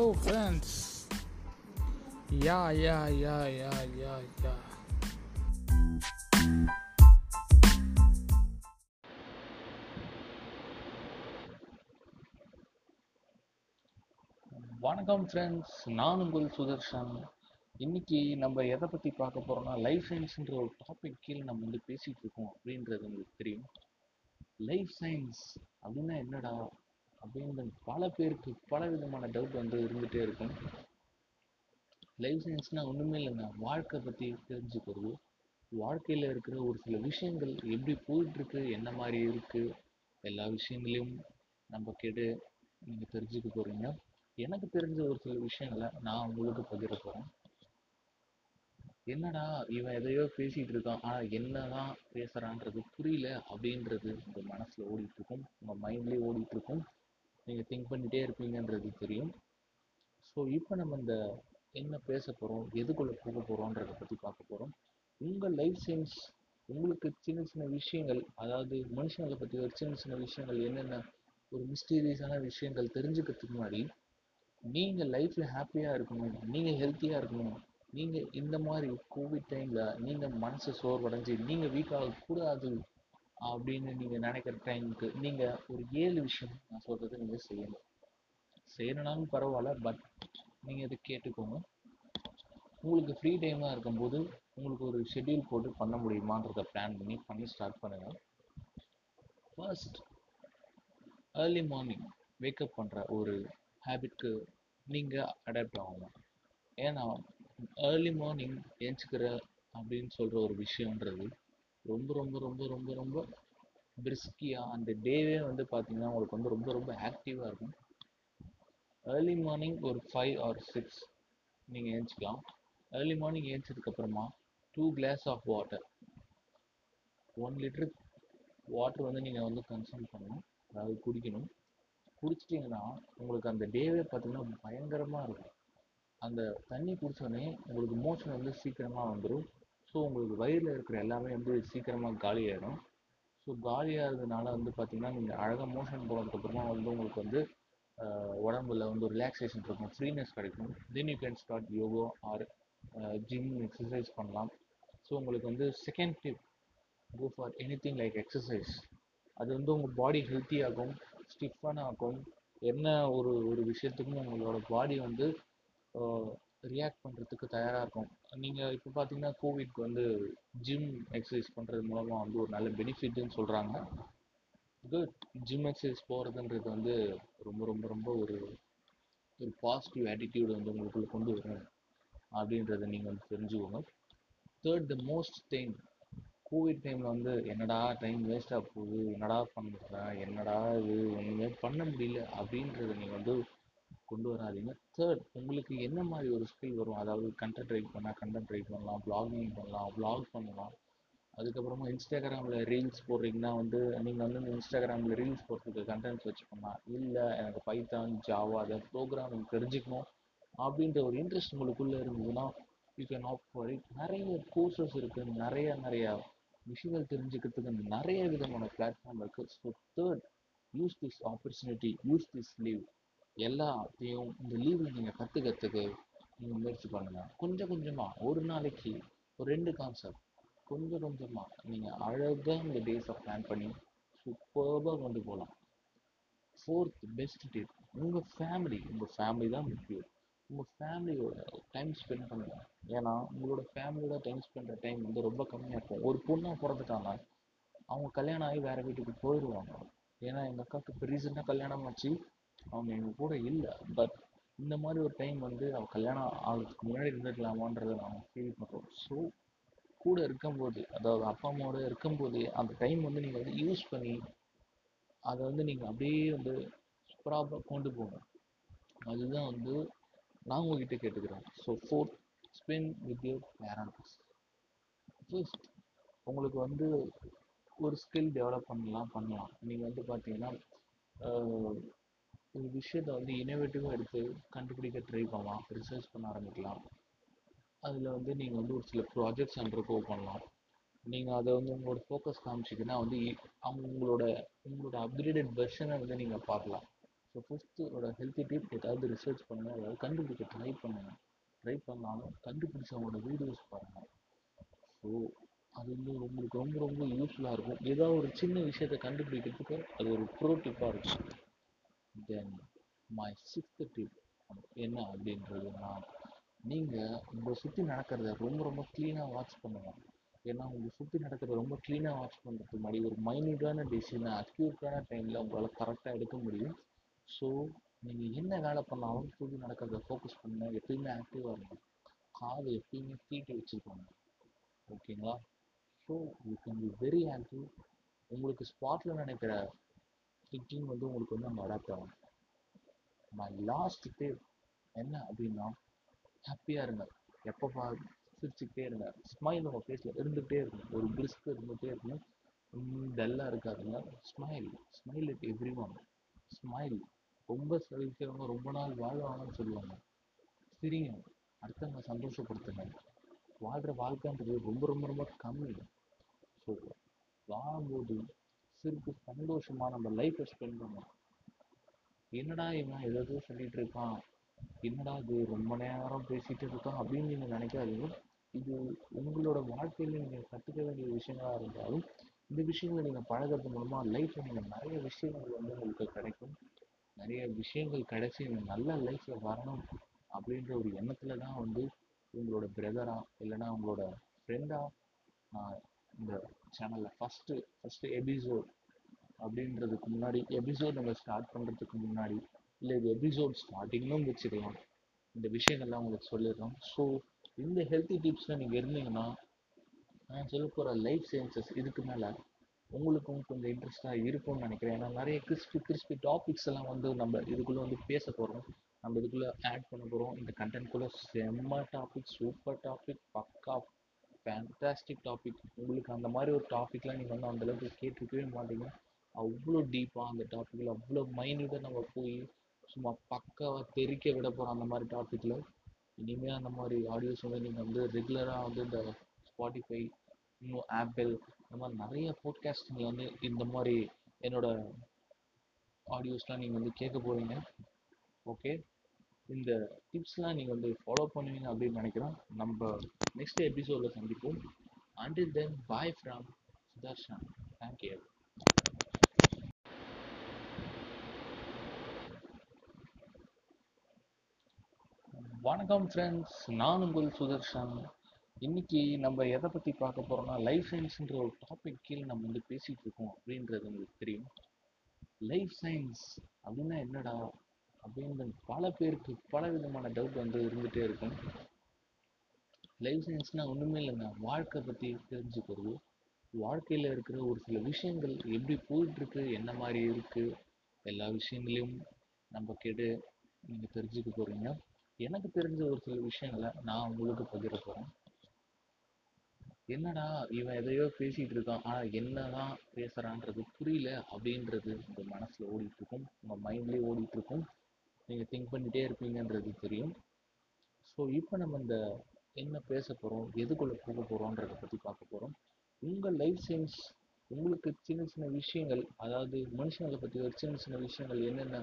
Hello friends. யா வணக்கம் friends, நான் உங்கள் சுதர்ஷன். இன்னைக்கு நம்ம எதை பற்றி பார்க்க போகிறோம்னா, லைஃப் சயின்ஸ்ன்ற ஒரு டாபிக் கீழே நம்ம வந்து பேசிகிட்டு இருக்கோம் அப்படின்றது உங்களுக்கு தெரியும். லைஃப் சயின்ஸ் அப்படின்னா என்னடா அப்படின்ற பல பேருக்கு பல விதமான டவுட் வந்து இருந்துகிட்டே இருக்கும். லைஃப் சயின்ஸ்னால் ஒன்றுமே இல்லைன்னா வாழ்க்கை பற்றி தெரிஞ்சுக்கிறது, வாழ்க்கையில் இருக்கிற ஒரு சில விஷயங்கள் எப்படி போயிட்டுருக்கு, என்ன மாதிரி இருக்குது, எல்லா விஷயங்களையும் நம்ம கேட்டு நீங்கள் தெரிஞ்சுக்க போகிறீங்க. எனக்கு தெரிஞ்ச ஒரு சில விஷயங்களை நான் உங்களுக்கு பகிர போகிறேன். என்னடா இவன் எதையோ பேசிகிட்டு இருக்கான், ஆனால் என்ன தான் பேசுகிறான்றது புரியல அப்படின்றது உங்கள் மனசில் ஓடிட்டுருக்கும், உங்கள் மைண்ட்லேயே ஓடிட்டுருக்கும், நீங்கள் திங்க் பண்ணிகிட்டே இருப்பீங்கன்றது தெரியும். ஸோ இப்போ நம்ம இந்த என்ன பேச போகிறோம், எதுக்குள்ளே போக போகிறோன்றதை பற்றி பார்க்க போகிறோம். உங்கள் லைஃப் சயின்ஸ் உங்களுக்கு சின்ன சின்ன விஷயங்கள், அதாவது மனுஷங்களை பற்றி ஒரு சின்ன சின்ன விஷயங்கள், என்னென்ன ஒரு மிஸ்டீரியஸான விஷயங்கள் தெரிஞ்சுக்கிறதுக்கு முன்னாடி நீங்கள் லைஃப்பில் ஹாப்பியாக இருக்கணும், நீங்கள் ஹெல்த்தியாக இருக்கணும், நீங்கள் இந்த மாதிரி கோவிட் டைமில் நீங்கள் மனசை சோர்வடைஞ்சு நீங்கள் வீக்காக கூடாது அப்படின்னு நீங்கள் நினைக்கிற டைமுக்கு நீங்கள் ஒரு 7 விஷயம் நான் சொல்கிறது நீங்கள் செய்யணும். செய்யணும்னாலும் பரவாயில்ல, பட் நீங்கள் இதை கேட்டுக்கோங்க. உங்களுக்கு ஃப்ரீ டைமாக இருக்கும்போது உங்களுக்கு ஒரு ஷெட்யூல் போட்டு பண்ண முடியுமான்றதை பிளான் பண்ணி ஸ்டார்ட் பண்ணுங்கள். ஃபர்ஸ்ட், ஏர்லி மார்னிங் வேக்கப் பண்ணுற ஒரு ஹேபிட்க்கு நீங்கள் அடாப்ட் ஆகணும். ஏன்னா ஏர்லி மார்னிங் ஏஞ்சிக்கிற அப்படின்னு சொல்கிற ஒரு விஷயன்றது ரொம்ப ரொம்ப ரொம்ப ரொம்ப ரொம்ப பிரிஸ்கியாக அந்த டேவே வந்து பார்த்திங்கன்னா உங்களுக்கு வந்து ரொம்ப ரொம்ப ஆக்டிவாக இருக்கும். ஏர்லி மார்னிங் ஒரு 5 or 6 நீங்கள் ஏஞ்சிக்கலாம். ஏர்லி மார்னிங் ஏஞ்சதுக்கப்புறமா 2 glass of water 1 liter water வந்து நீங்கள் வந்து கன்சூம் பண்ணணும், அதாவது குடிக்கணும். குடிச்சிட்டிங்கன்னா உங்களுக்கு அந்த டேவே பார்த்திங்கன்னா பயங்கரமாக இருக்கும். அந்த தண்ணி குடித்தோடனே உங்களுக்கு மோஷன் வந்து சீக்கிரமாக வந்துடும். ஸோ உங்களுக்கு வயிறில் இருக்கிற எல்லாமே வந்து சீக்கிரமாக காலியாகிடும். ஸோ காலியாகிறதுனால வந்து பார்த்திங்கன்னா நீங்கள் அழகாக மோஷன் போனதுக்கப்புறமா வந்து உங்களுக்கு வந்து உடம்புல வந்து ரிலாக்ஸேஷன் இருக்கும், ஃப்ரீனஸ் கிடைக்கும். Then you can start yoga or gym exercise பண்ணலாம். ஸோ உங்களுக்கு வந்து second tip, go for anything like exercise. அது வந்து உங்கள் பாடி ஹெல்த்தியாகும், ஸ்டிஃபான ஆகும். என்ன ஒரு ஒரு விஷயத்துக்கும் உங்களோட பாடி வந்து ரியாக்ட் பண்ணுறதுக்கு தயாராக இருக்கும். நீங்கள் இப்போ பார்த்தீங்கன்னா கோவிட்க்கு வந்து ஜிம் எக்ஸசைஸ் பண்ணுறது மூலமாக வந்து ஒரு நல்ல பெனிஃபிட்னு சொல்கிறாங்க. குட், ஜிம் எக்ஸசைஸ் போகிறதுன்றது வந்து ரொம்ப ரொம்ப ரொம்ப ஒரு ஒரு பாசிட்டிவ் ஆட்டிடியூடு வந்து உங்களுக்குள்ளே கொண்டு வரும் அப்படின்றத நீங்கள் வந்து தெரிஞ்சுக்கோங்க. Third, the most thing, Covid டைமில் வந்து என்னடா டைம் வேஸ்ட்டாக போகுது, என்னடா பண்ணுறேன், என்னடா இது ஒன்றுமே பண்ண முடியல அப்படின்றத நீங்கள் வந்து கொண்டு வராதிங்க. தேர்ட், உங்களுக்கு என்ன மாதிரி ஒரு ஸ்கில் வரும், அதாவது கண்டென்ட் ரைட் பண்ணால் கண்டென்ட் ரைட் பண்ணலாம், ப்ளாகிங் பண்ணலாம், ப்ளாக் பண்ணலாம். அதுக்கப்புறமா இன்ஸ்டாகிராமில் ரீல்ஸ் போடுறீங்கன்னா வந்து நீங்கள் வந்து இன்ஸ்டாகிராமில் ரீல்ஸ் போடுறதுக்கு கண்டென்ட்ஸ் வச்சு பண்ணலாம். இல்லை எனக்கு பைத்தான், ஜாவா, அதை ப்ரோக்ராமிங் தெரிஞ்சுக்கணும் அப்படின்ற ஒரு இன்ட்ரெஸ்ட் உங்களுக்குள்ளே இருந்ததுன்னா you can opt for it. நிறைய கோர்சஸ் இருக்குது, நிறையா விஷயங்கள் தெரிஞ்சுக்கிறதுக்கு நிறைய விதமான பிளாட்ஃபார்ம் இருக்குது. So third, use this opportunity, use this leave. எல்லாத்தையும் இந்த லீவில் நீங்கள் கற்றுக்கிறதுக்கு நீங்கள் முயற்சி பண்ணுங்கள். கொஞ்சம் கொஞ்சமாக ஒரு நாளைக்கு ஒரு 2 கான்செப்ட் கொஞ்சம் கொஞ்சமாக நீங்கள் அழகாக இந்த டேஸை பிளான் பண்ணி சூப்பராக கொண்டு போகலாம். ஃபோர்த், பெஸ்ட் டிப், உங்கள் ஃபேமிலி தான் முக்கியம். உங்கள் ஃபேமிலியோட டைம் ஸ்பெண்ட் பண்ணுங்கள். ஏன்னா உங்களோட ஃபேமிலியோட டைம் ஸ்பெண்ட் பண்ணுற டைம் வந்து ரொம்ப கம்மியாக இருக்கும். ஒரு பொண்ணாக பிறந்துட்டாங்க, அவங்க கல்யாணம் ஆகி வேறு வீட்டுக்கு போயிடுவாங்க. ஏன்னா எங்கள் அக்காவுக்கு இப்போ ரீசெண்டாக கல்யாணம் ஆச்சு, அவங்க எங்கள் கூட இல்லை. பட் இந்த மாதிரி ஒரு டைம் வந்து அவள் கல்யாணம் ஆகிறதுக்கு முன்னாடி இருந்துக்கலாமான்றதை நாங்கள் ஃபீல் பண்ணுறோம். ஸோ கூட இருக்கும்போது, அதாவது அப்பா அம்மாவோட இருக்கும்போது அந்த டைம் வந்து நீங்கள் வந்து யூஸ் பண்ணி அதை வந்து நீங்கள் அப்படியே வந்து சூப்பராக கொண்டு போகணும். அதுதான் வந்து நான் உங்ககிட்ட கேட்டுக்கிறேன். So fourth, spend with your parents. First, உங்களுக்கு வந்து ஒரு ஸ்கில் டெவலப் பண்ணலாம். நீங்கள் வந்து பார்த்தீங்கன்னா ஒரு விஷயத்தை வந்து இனோவேட்டிவாக எடுத்து கண்டுபிடிக்க ட்ரை பண்ணலாம், ரிசர்ச் பண்ண ஆரம்பிக்கலாம். அதில் வந்து நீங்கள் வந்து ஒரு சில ப்ராஜெக்ட்ஸ் அண்டர்கோ பண்ணலாம். நீங்கள் அதை வந்து உங்களோட ஃபோக்கஸ் காமிச்சிங்கன்னா வந்து அவங்களோட உங்களோட அப்கிரேடட் வெர்ஷனை வந்து நீங்கள் பார்க்கலாம். ஸோ ஸோ ஃபஸ்ட்டோட ஹெல்த்தி டிப் ஏதாவது ரிசர்ச் பண்ணுங்கள், அதாவது கண்டுபிடிக்க ட்ரை பண்ணுங்கள். ட்ரை பண்ணாலும் கண்டுபிடிச்சவங்களோட வீடியோஸ் பாருங்கள். ஸோ அது வந்து உங்களுக்கு ரொம்ப ரொம்ப யூஸ்ஃபுல்லாக இருக்கும். ஏதாவது ஒரு சின்ன விஷயத்தை கண்டுபிடிக்கிறதுக்கு அது ஒரு ப்ரோ டிப்பாக இருக்கும். தென் மை 6th டிப் என்ன அப்படின்றதுன்னா, நீங்கள் உங்களை சுற்றி நடக்கிறத ரொம்ப ரொம்ப க்ளீனாக வாட்ச் பண்ணுங்கள். ஏன்னா உங்களை சுற்றி நடக்கிறத ரொம்ப க்ளீனாக வாட்ச் பண்ணுறதுக்கு முன்னாடி ஒரு மைன்யூட்டான டிசிஷனை அக்யூரேட்டான டைமில் உங்களால் கரெக்டாக எடுக்க முடியும். ஸோ நீங்கள் என்ன வேலை பண்ணாலும் சுற்றி நடக்கிறத ஃபோக்கஸ் பண்ணால் எப்பயுமே ஆக்டிவாக இருக்கும். காது எப்பயுமே தீட்டி வச்சுருப்பாங்க, ஓகேங்களா? So you can be very active. உங்களுக்கு ஸ்பாட்டில் நினைக்கிற திங்கிங் வந்து உங்களுக்கு வந்து நம்ம அடாப்ட் ஆகும். மை லாஸ்ட் டிப் என்ன அப்படின்னா, ஹாப்பியாக இருங்க. எப்போ சிரிச்சுக்கிட்டே இருங்க. ஸ்மைல் உங்கள் ஃபேஸில் இருந்துகிட்டே இருக்கும், ஒரு பிரிஸ்க்கு இருந்துகிட்டே இருக்கும். டல்லாக இருக்காதுங்க. Smile smile it everyone. Smile ரொம்ப சிரிக்கிறவங்க ரொம்ப நாள் வாழ்வாங்கன்னு சொல்லுவாங்க. சரிங்க, அடுத்தவங்க சந்தோஷப்படுத்துங்க. வாழ்கிற வாழ்க்கைன்றது ரொம்ப ரொம்ப ரொம்ப கம்மி. ஸோ வாழும்போது சிரிப்பு சந்தோஷமாக நம்ம லைஃப்பை ஸ்பெண்ட் பண்ணோம். என்னடா இவன் ஏதோ சொல்லிகிட்டு இருக்கான், என்னடா இது ரொம்ப நேரம் பேசிகிட்டு இருக்கான் அப்படின்னு நீங்கள் நினைக்காதீங்க. இது உங்களோட வாழ்க்கையில் நீங்கள் கற்றுக்க வேண்டிய விஷயங்களாக இருந்தாலும் இந்த விஷயங்களை நீங்கள் பழகிறது மூலமாக லைஃப்பில் நீங்கள் நிறைய விஷயங்கள் வந்து உங்களுக்கு கிடைக்கும். நிறைய விஷயங்கள் கிடைச்சி நீங்கள் நல்ல லைஃப்பில் வரணும் அப்படின்ற ஒரு எண்ணத்தில் தான் வந்து உங்களோட பிரதராக இல்லைனா உங்களோட ஃப்ரெண்டாக நான் இந்த சேனலில் ஃபஸ்ட்டு எபிசோட் அப்படின்றதுக்கு முன்னாடி, எபிசோட் நம்ம ஸ்டார்ட் பண்ணுறதுக்கு முன்னாடி, இல்லை இது எபிசோட் ஸ்டார்டிங்லும் வச்சுக்கலாம், இந்த விஷயங்கள்லாம் உங்களுக்கு சொல்லிடுறோம். ஸோ இந்த ஹெல்த்தி டிப்ஸில் நீங்கள் இருந்தீங்கன்னா நான் சொல்ல போகிற லைஃப் சேஞ்சஸ் இதுக்கு மேலே உங்களுக்கும் கொஞ்சம் இன்ட்ரெஸ்டாக இருக்கும்னு நினைக்கிறேன். ஏன்னா நிறைய கிறிஸ்பி கிறிஸ்பி டாபிக்ஸ் எல்லாம் வந்து நம்ம இதுக்குள்ளே வந்து பேச போகிறோம், நம்ம இதுக்குள்ளே ஆட் பண்ண போகிறோம். இந்த கண்டென்ட்குள்ளே செம்ம டாபிக், சூப்பர் டாபிக், பக்கா ஃபேண்டாஸ்டிக் டாபிக். உங்களுக்கு அந்த மாதிரி ஒரு டாபிக்லாம் நீங்கள் வந்து அந்தளவுக்கு கேட்டிருக்கவே மாட்டீங்க. அவ்வளோ டீப்பாக அந்த டாப்பிக்கில் அவ்வளோ மைண்டில் நம்ம போய் சும்மா பக்காவாக தெரிக்க விட போகிறோம். அந்த மாதிரி டாப்பிக்கில் இனிமேல் அந்த மாதிரி ஆடியோஸ் வந்து நீங்கள் வந்து ரெகுலராக வந்து இந்த ஸ்பாட்டிஃபை, இன்னும் ஆப்பிள், இந்த மாதிரி நிறைய போட்காஸ்டிங்கில் வந்து இந்த மாதிரி என்னோடய ஆடியோஸ்லாம் நீங்கள் வந்து கேட்க போகிறீங்க. ஓகே, இந்த டிப்ஸ்லாம் நீங்கள் வந்து ஃபாலோ பண்ணுவீங்க அப்படின்னு நினைக்கிறேன். நம்ம நெக்ஸ்ட் எபிசோடில் சந்திப்போம். Until then, bye from Sudarshan. Thank you. வணக்கம் ஃப்ரெண்ட்ஸ், நான் உங்கள் சுதர்ஷன். இன்றைக்கி நம்ம எதை பற்றி பார்க்க போகிறோம்னா, லைஃப் சயின்ஸுன்ற ஒரு டாபிக் கீழே நம்ம வந்து பேசிகிட்டு இருக்கோம் அப்படின்றது உங்களுக்கு தெரியும். லைஃப் சயின்ஸ் அப்படின்னா என்னடா அப்படின்னு பல பேருக்கு பல விதமான டவுட் வந்து இருந்துகிட்டே இருக்கும். லைஃப் சயின்ஸ்னால் ஒன்றுமே இல்லைங்க, வாழ்க்கை பற்றி தெரிஞ்சுக்கிறது, வாழ்க்கையில் இருக்கிற ஒரு சில விஷயங்கள் எப்படி போயிட்டுருக்கு, என்ன மாதிரி இருக்குது, எல்லா விஷயங்களையும் நம்ம கேட்டு நீங்கள் தெரிஞ்சுக்க போகிறீங்க. எனக்கு தெரிஞ்ச ஒரு சில விஷயங்களை நான் உங்களுக்கு பகிர போகிறேன். என்னடா இவன் எதையோ பேசிகிட்டு இருக்கான், ஆனால் என்ன தான் பேசுகிறான்றது புரியல அப்படின்றது உங்கள் மனசில் ஓடிட்டுருக்கும், உங்கள் மைண்ட்லேயே ஓடிட்டுருக்கும். நீங்கள் திங்க் பண்ணிகிட்டே இருப்பீங்கன்றது தெரியும். ஸோ இப்போ நம்ம இந்த என்ன பேச போகிறோம், எதுக்குள்ளே போக போகிறோன்றதை பற்றி பார்க்க போகிறோம். உங்கள் லைஃப் சயின்ஸ் உங்களுக்கு சின்ன சின்ன விஷயங்கள், அதாவது மனுஷங்களை பற்றி ஒரு சின்ன சின்ன விஷயங்கள், என்னென்ன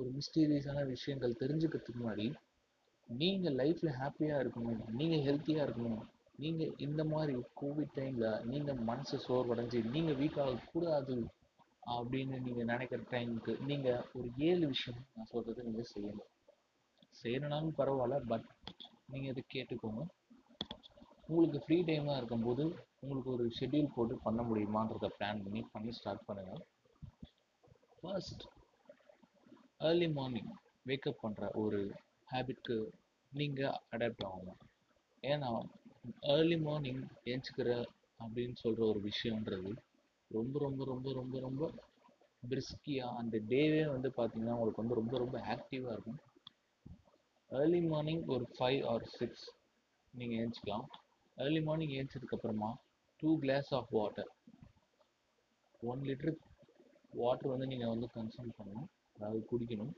ஒரு மிஸ்டீரியஸான விஷயங்கள் தெரிஞ்சுக்கிறதுக்கு முன்னாடி நீங்கள் லைஃப்பில் ஹாப்பியாக இருக்கணும், நீங்கள் ஹெல்த்தியாக இருக்கணும், நீங்கள் இந்த மாதிரி கோவிட் டைமில் நீங்கள் மனசு சோர்வடைஞ்சு நீங்கள் வீக்காக கூடாது அப்படின்னு நீங்கள் நினைக்கிற டைமுக்கு நீங்கள் ஒரு 7 விஷயம் நான் சொல்கிறது நீங்கள் செய்யணும். செய்யணும்னாலும் பரவாயில்ல, பட் நீங்கள் இதை கேட்டுக்கோங்க. உங்களுக்கு ஃப்ரீ டைமாக இருக்கும்போது உங்களுக்கு ஒரு ஷெட்யூல் போட்டு பண்ண முடியுமான்றத பிளான் பண்ணி ஸ்டார்ட் பண்ணுங்கள். ஃபர்ஸ்ட், ஏர்லி மார்னிங் வேக்கப் பண்ணுற ஒரு ஹேபிட்க்கு நீங்கள் அடாப்ட் ஆகணும். ஏன்னா ஏர்லி மார்னிங் ஏஞ்சிக்கிற அப்படின்னு சொல்கிற ஒரு விஷயன்றது ரொம்ப ரொம்ப ரொம்ப ரொம்ப ரொம்ப பிரிஸ்கியாக அந்த டேவே வந்து பார்த்திங்கன்னா உங்களுக்கு வந்து ரொம்ப ரொம்ப ஆக்டிவாக இருக்கும். ஏர்லி மார்னிங் ஒரு 5 or 6 நீங்கள் ஏஞ்சிக்கலாம். ஏர்லி மார்னிங் ஏஞ்சதுக்கப்புறமா 2 glass of water, 1 liter water வந்து நீங்கள் வந்து கன்சூம் பண்ணணும், அதாவது குடிக்கணும்.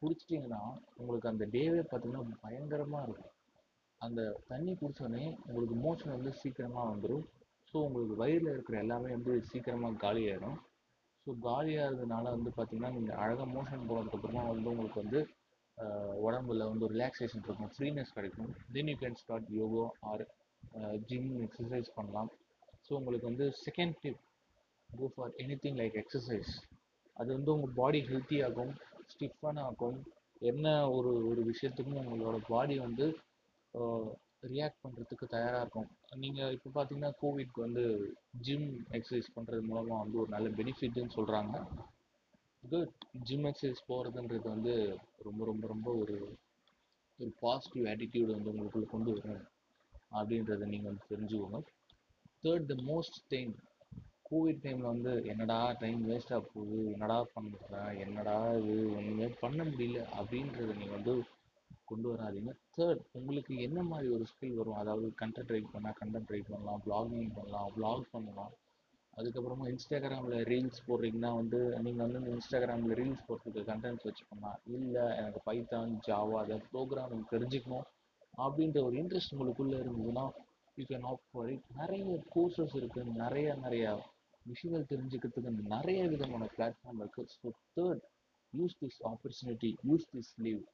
குடிச்சிட்டிங்கன்னா உங்களுக்கு அந்த டேவே பார்த்திங்கன்னா பயங்கரமாக இருக்கும். அந்த தண்ணி குடித்தோடனே உங்களுக்கு மோஷன் வந்து சீக்கிரமாக வந்துடும். ஸோ உங்களுக்கு வயிறில் இருக்கிற எல்லாமே வந்து சீக்கிரமாக காலியாகிடும். ஸோ காலியாக இருந்ததுனால வந்து பார்த்தீங்கன்னா நீங்கள் அழகாக மோஷன் போனதுக்கப்புறமா வந்து உங்களுக்கு வந்து உடம்புல வந்து ரிலாக்ஸேஷன் இருக்கும், ஃப்ரீனஸ் கிடைக்கும். Then you can start yoga or gym exercise பண்ணலாம். ஸோ உங்களுக்கு வந்து second tip, go for anything like exercise. அது வந்து உங்கள் பாடி ஹெல்த்தியாகும், ஸ்டிஃபான ஆகும். என்ன ஒரு ஒரு விஷயத்துக்கும் உங்களோட பாடி வந்து ரியாக்ட் பண்ணுறதுக்கு தயாராக இருக்கும். நீங்கள் இப்போ பார்த்தீங்கன்னா கோவிட்க்கு வந்து ஜிம் எக்ஸசைஸ் பண்ணுறது மூலமாக வந்து ஒரு நல்ல பெனிஃபிட்னு சொல்கிறாங்க. குட், ஜிம் எக்ஸசைஸ் போகிறதுன்றது வந்து ரொம்ப ரொம்ப ரொம்ப ஒரு ஒரு பாசிட்டிவ் ஆட்டிடியூடு வந்து உங்களுக்குள்ளே கொண்டு வரணும் அப்படின்றத நீங்கள் வந்து தெரிஞ்சுக்கோங்க. Third, the most thing, Covid டைமில் வந்து என்னடா டைம் வேஸ்ட்டாக போகுது, என்னடா பண்ணுறேன், என்னடா இது ஒன்றுமே பண்ண முடியல அப்படின்றத நீங்கள் வந்து கொண்டு வராதிங்க. தேர்ட், உங்களுக்கு என்ன மாதிரி ஒரு ஸ்கில் வரும், அதாவது கண்டென்ட் ரைட் பண்ணால் கண்டென்ட் ரைட் பண்ணலாம், ப்ளாகிங் பண்ணலாம், ப்ளாக் பண்ணலாம். அதுக்கப்புறமா இன்ஸ்டாகிராமில் ரீல்ஸ் போடுறீங்கன்னா வந்து நீங்கள் வந்து இன்ஸ்டாகிராமில் ரீல்ஸ் போடுறதுக்கு கண்டென்ட்ஸ் வச்சு பண்ணலாம். இல்லை எனக்கு பைத்தான், ஜாவா, அதை ப்ரோக்ராமிங் தெரிஞ்சுக்கணும் அப்படின்ற ஒரு இன்ட்ரெஸ்ட் உங்களுக்குள்ளே இருந்ததுன்னா you can opt for it. நிறைய கோர்சஸ் இருக்குது, நிறையா விஷயங்கள் தெரிஞ்சுக்கிறதுக்கு நிறைய விதமான பிளாட்ஃபார்ம் இருக்குது. So third, use this opportunity, use this leave.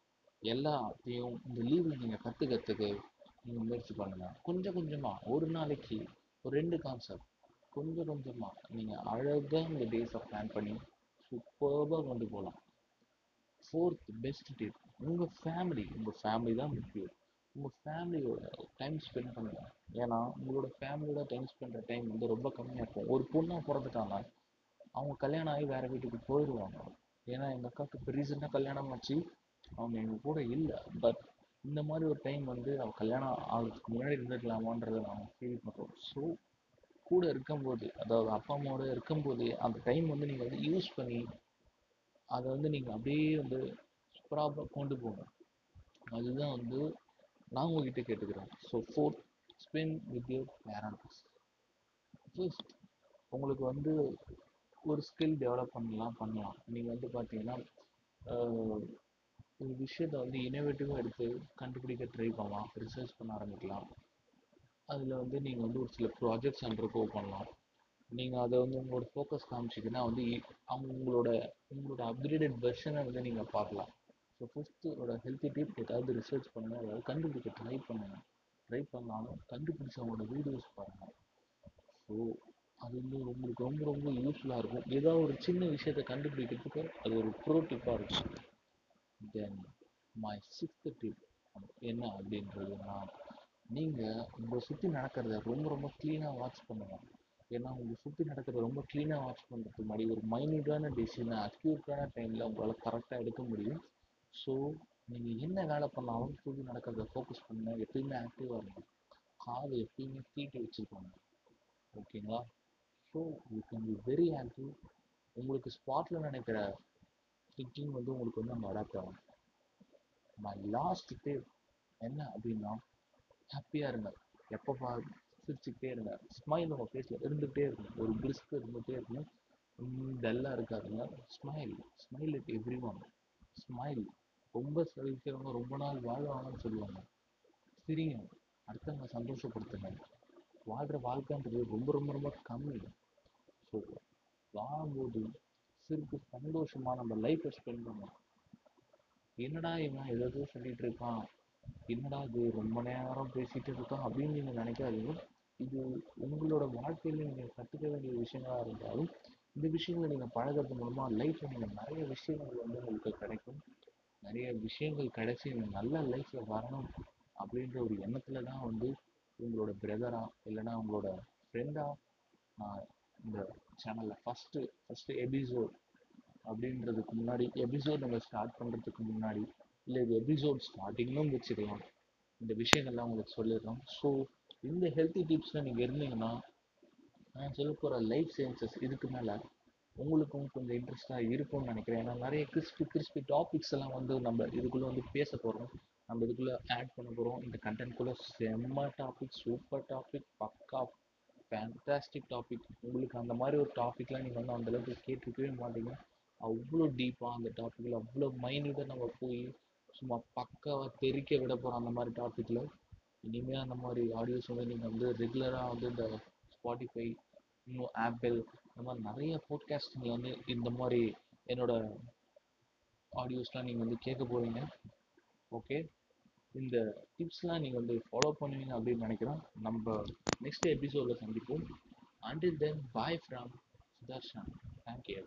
எல்லாத்தையும் இந்த லீவில் நீங்கள் கற்றுக்கிறதுக்கு நீங்கள் முயற்சி பண்ணுங்கள். கொஞ்சம் கொஞ்சமாக ஒரு நாளைக்கு ஒரு 2 கான்செப்ட் கொஞ்சம் கொஞ்சமாக நீங்கள் அழகாக இந்த டேஸை பிளான் பண்ணி சூப்பராக கொண்டு போகலாம். ஃபோர்த் பெஸ்ட் டிப், உங்கள் ஃபேமிலி தான் முக்கியம். உங்கள் ஃபேமிலியோட டைம் ஸ்பெண்ட் பண்ணுங்கள். ஏன்னா உங்களோட ஃபேமிலியோட டைம் ஸ்பெண்ட் பண்ணுற டைம் வந்து ரொம்ப கம்மியாக இருக்கும். ஒரு பொண்ணாக பிறந்துட்டாங்க, அவங்க கல்யாணம் ஆகி வேறு வீட்டுக்கு போயிடுவாங்க. ஏன்னா எங்கள் அக்காவுக்கு இப்போ ரீசெண்டாக கல்யாணம் ஆச்சு, அவங்க எங்கள் கூட இல்லை. பட் இந்த மாதிரி ஒரு டைம் வந்து அவள் கல்யாணம் ஆகிறதுக்கு முன்னாடி இருந்துக்கலாமான்றதை நாங்கள் ஃபீல் பண்ணுறோம். ஸோ கூட இருக்கும்போது, அதாவது அப்பா அம்மாவோட இருக்கும்போது அந்த டைம் வந்து நீங்கள் வந்து யூஸ் பண்ணி அதை வந்து நீங்கள் அப்படியே வந்து சூப்பராக கொண்டு போங்க. அதுதான் வந்து நான் உங்ககிட்ட கேட்டுக்கிறேன். So fourth, spend with your parents. First, உங்களுக்கு வந்து ஒரு ஸ்கில் டெவலப் பண்ணலாம். நீங்கள் வந்து பார்த்தீங்கன்னா ஒரு விஷயத்தை வந்து இனோவேட்டிவாக எடுத்து கண்டுபிடிக்க ட்ரை பண்ணலாம், ரிசர்ச் பண்ண ஆரம்பிக்கலாம். அதில் வந்து நீங்கள் வந்து ஒரு சில ப்ராஜெக்ட்ஸ் அண்டர்கோ பண்ணலாம். நீங்கள் அதை வந்து உங்களோட ஃபோக்கஸ் காமிச்சிங்கன்னா வந்து அவங்க உங்களோட அப்கிரேடட் வெர்ஷனை வந்து நீங்கள் பார்க்கலாம். ஸோ ஃபஸ்ட்டோட ஹெல்த்தி டிப், ஏதாவது ரிசர்ச் பண்ணுங்கள், அதாவது கண்டுபிடிக்க ட்ரை பண்ணாலும் கண்டுபிடிச்சவங்களோட வீடியோஸ் பாருங்கள். ஸோ அது வந்து உங்களுக்கு ரொம்ப ரொம்ப யூஸ்ஃபுல்லாக இருக்கும். ஏதாவது ஒரு சின்ன விஷயத்தை கண்டுபிடிக்கிறதுக்கு அது ஒரு ப்ரோ டிப்பாக இருக்கும். தென் மை 6th டிப் என்ன அப்படின்றதுன்னா, நீங்கள் உங்களை சுற்றி நடக்கிறத ரொம்ப ரொம்ப க்ளீனாக வாட்ச் பண்ணுங்கள். ஏன்னா உங்களை சுற்றி நடக்கிறத ரொம்ப க்ளீனாக வாட்ச் பண்ணுறதுக்கு முன்னாடி ஒரு மைன்யூட்டான டெசிஷனை அக்யூரட்டான டைமில் உங்களால் கரெக்டாக எடுக்க முடியும். ஸோ நீங்கள் என்ன வேலை பண்ணாலும் சுற்றி நடக்கிறத ஃபோக்கஸ் பண்ணுங்கள். எப்பயுமே ஆக்டிவாக இருக்கும், காது எப்பயுமே தீட்டி வச்சுருப்பாங்க, ஓகேங்களா? So you can be very active. உங்களுக்கு ஸ்பாட்டில் நினைக்கிற திங்கிங் வந்து உங்களுக்கு வந்து அங்கே அடாப்ட் ஆகும். மை லாஸ்ட் டிப் என்ன அப்படின்னா, ஹாப்பியாக இருங்க. எப்போ சிரிச்சுக்கிட்டே இருங்க, ஸ்மைல் உங்கள் ஃபேஸில் இருந்துகிட்டே இருக்கும், ஒரு பிரிஸ்க் இருந்துகிட்டே இருக்கும். டல்லாக இருக்காதுங்க. Smile it everyone. Smile, ரொம்ப சிரிக்கிறவங்க ரொம்ப நாள் வாழ்வாங்கன்னு சொல்லுவாங்க. சரிங்க, அடுத்தவங்க சந்தோஷப்படுத்துங்க. வாழ்கிற வாழ்க்கைன்றது ரொம்ப ரொம்ப ரொம்ப கம்மி. ஸோ வாழும்போது சிரிப்பு சந்தோஷமாக நம்ம லைஃப்பை ஸ்பெண்ட் பண்ணோம். என்னடா இவன் ஏதோ சொல்லிகிட்டு இருக்கான், என்னடா இது ரொம்ப நேரம் பேசிகிட்டு இருக்கான் அப்படின்னு நீங்கள் நினைக்காதீங்க. இது உங்களோட வாழ்க்கையில் நீங்கள் கற்றுக்க வேண்டிய விஷயங்களாக இருந்தாலும் இந்த விஷயங்களை நீங்கள் பழகிறது மூலமாக லைஃப்பில் நீங்கள் நிறைய விஷயங்கள் வந்து உங்களுக்கு கிடைக்கும். நிறைய விஷயங்கள் கிடைச்சி நீங்கள் நல்ல லைஃப்பில் வரணும் அப்படின்ற ஒரு எண்ணத்தில் தான் வந்து உங்களோட பிரதராக இல்லைன்னா உங்களோட ஃப்ரெண்டாக நான் இந்த சேனலில் ஃபஸ்ட்டு எபிசோட் அப்படின்றதுக்கு முன்னாடி, எபிசோட் நம்ம ஸ்டார்ட் பண்ணுறதுக்கு முன்னாடி, இல்லை இது எபிசோட் ஸ்டார்டிங்லும் வச்சுக்கலாம், இந்த விஷயங்கள்லாம் உங்களுக்கு சொல்லிடுறோம். ஸோ இந்த ஹெல்த்தி டிப்ஸில் நீங்கள் இருந்தீங்கன்னா நான் சொல்ல போகிற லைஃப் சயின்சஸ் இதுக்கு மேலே உங்களுக்கும் கொஞ்சம் இன்ட்ரெஸ்டாக இருக்கும்னு நினைக்கிறேன். ஏன்னா நிறைய கிறிஸ்பி டாபிக்ஸ் எல்லாம் வந்து நம்ம இதுக்குள்ளே வந்து பேச போகிறோம், நம்ம இதுக்குள்ளே ஆட் பண்ண போகிறோம். இந்த கண்டென்ட்குள்ளே செம்ம டாபிக், சூப்பர் டாபிக், பக்கா ஃபேண்டாஸ்டிக் டாபிக். உங்களுக்கு அந்த மாதிரி ஒரு டாபிக்லாம் நீங்கள் வந்து அந்தளவுக்கு கேட்டுக்கவே மாட்டீங்க. அவ்வளோ டீப்பாக அந்த டாப்பிக்கில் அவ்வளோ மைன்யூட்டாக நம்ம போய் சும்மா பக்காவாக தெரிக்க விட போகிறோம். அந்த மாதிரி டாப்பிக்கில் இனிமேல் அந்த மாதிரி ஆடியோஸ் வந்து நீங்கள் வந்து ரெகுலராக வந்து இந்த ஸ்பாட்டிஃபை இன்னும் ஆப்பிள் இந்த மாதிரி நிறைய போட்காஸ்ட் நீங்கள் வந்து இந்த மாதிரி என்னோட ஆடியோஸ்லாம் நீங்கள் வந்து கேட்க போகிறீங்க. ஓகே, இந்த டிப்ஸ்லாம் நீங்கள் வந்து ஃபாலோ பண்ணுவீங்க அப்படின்னு நினைக்கிறேன். நம்ம நெக்ஸ்ட் எபிசோடில் சந்திப்போம். Until then, bye from Sudarshan. Thank you.